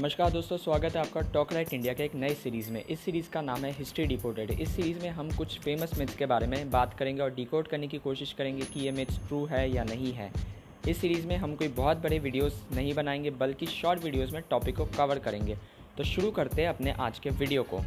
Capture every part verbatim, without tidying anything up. नमस्कार दोस्तों, स्वागत है आपका टॉक राइट इंडिया के एक नई सीरीज़ में। इस सीरीज़ का नाम है हिस्ट्री डिकोडेड। इस सीरीज़ में हम कुछ फेमस मिथ्स के बारे में बात करेंगे और डिकोड करने की कोशिश करेंगे कि ये मिथ्स ट्रू है या नहीं है। इस सीरीज़ में हम कोई बहुत बड़े वीडियोस नहीं बनाएंगे, बल्कि शॉर्ट वीडियोस में टॉपिक को कवर करेंगे। तो शुरू करते हैं अपने आज के वीडियो को।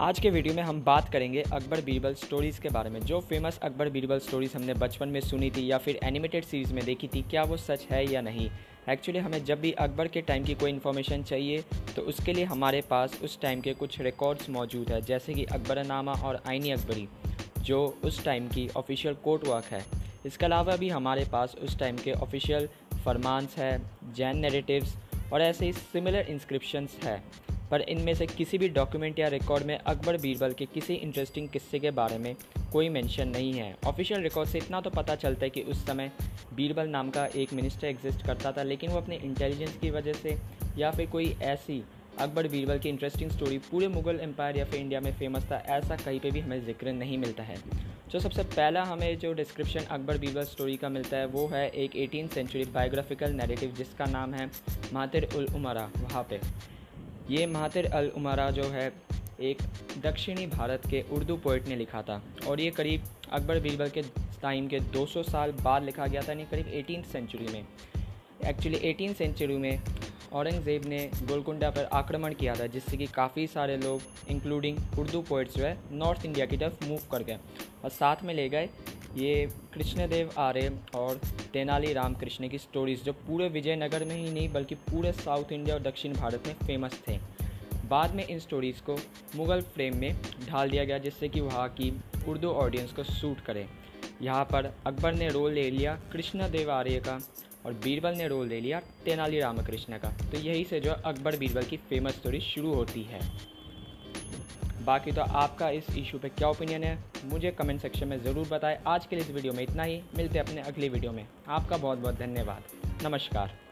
आज के वीडियो में हम बात करेंगे अकबर बीरबल स्टोरीज़ के बारे में। जो फेमस अकबर बीरबल स्टोरीज़ हमने बचपन में सुनी थी या फिर एनिमेटेड सीरीज़ में देखी थी, क्या वो सच है या नहीं। एक्चुअली हमें जब भी अकबर के टाइम की कोई इन्फॉर्मेशन चाहिए तो उसके लिए हमारे पास उस टाइम के कुछ रिकॉर्ड्स मौजूद है, जैसे कि अकबरनामा और आइनी अकबरी, जो उस टाइम की ऑफिशियल कोर्ट वर्क है। इसके अलावा भी हमारे पास उस टाइम के ऑफिशियल फरमान्स है, जैन नैरेटिव्स और ऐसे ही सिमिलर इंस्क्रिप्शंस है। पर इनमें से किसी भी डॉक्यूमेंट या रिकॉर्ड में अकबर बीरबल के किसी इंटरेस्टिंग किस्से के बारे में कोई मेंशन नहीं है। ऑफिशियल रिकॉर्ड से इतना तो पता चलता है कि उस समय बीरबल नाम का एक मिनिस्टर एग्जिस्ट करता था, लेकिन वो अपने इंटेलिजेंस की वजह से या फिर कोई ऐसी अकबर बीरबल की इंटरेस्टिंग स्टोरी पूरे मुग़ल एम्पायर या फिर इंडिया में फेमस था, ऐसा कहीं पर भी हमें जिक्र नहीं मिलता है। जो सबसे पहला हमें जो डिस्क्रिप्शन अकबर बीरबल स्टोरी का मिलता है वो है एक एटीन सेंचुरी बायोग्राफिकल नैरेटिव जिसका नाम है महातिर उल उमरा। वहाँ पर ये महातिर अल उमरा जो है एक दक्षिणी भारत के उर्दू पोइट ने लिखा था और ये करीब अकबर बीरबल के टाइम के दो सौ साल बाद लिखा गया था, यानी करीब एटीन सेंचुरी में। एक्चुअली एटीन सेंचुरी में औरंगज़ेब ने गोलकुंडा पर आक्रमण किया था, जिससे कि काफ़ी सारे लोग इंक्लूडिंग उर्दू पोइट्स जो है नॉर्थ इंडिया की तरफ मूव कर गए और साथ में ले गए ये कृष्णदेवराय और तेनाली रामकृष्ण की स्टोरीज़, जो पूरे विजयनगर में ही नहीं बल्कि पूरे साउथ इंडिया और दक्षिण भारत में फेमस थे। बाद में इन स्टोरीज़ को मुग़ल फ्रेम में ढाल दिया गया, जिससे कि वहाँ की उर्दू ऑडियंस को सूट करे। यहाँ पर अकबर ने रोल ले लिया कृष्णदेवराय का और बीरबल ने रोल ले लिया तेनाली रामकृष्ण का। तो यही से जो अकबर बीरबल की फेमस स्टोरी शुरू होती है। बाकी तो आपका इस इशू पे क्या ओपिनियन है, मुझे कमेंट सेक्शन में ज़रूर बताएं। आज के लिए इस वीडियो में इतना ही, मिलते हैं अपने अगले वीडियो में। आपका बहुत बहुत धन्यवाद, नमस्कार।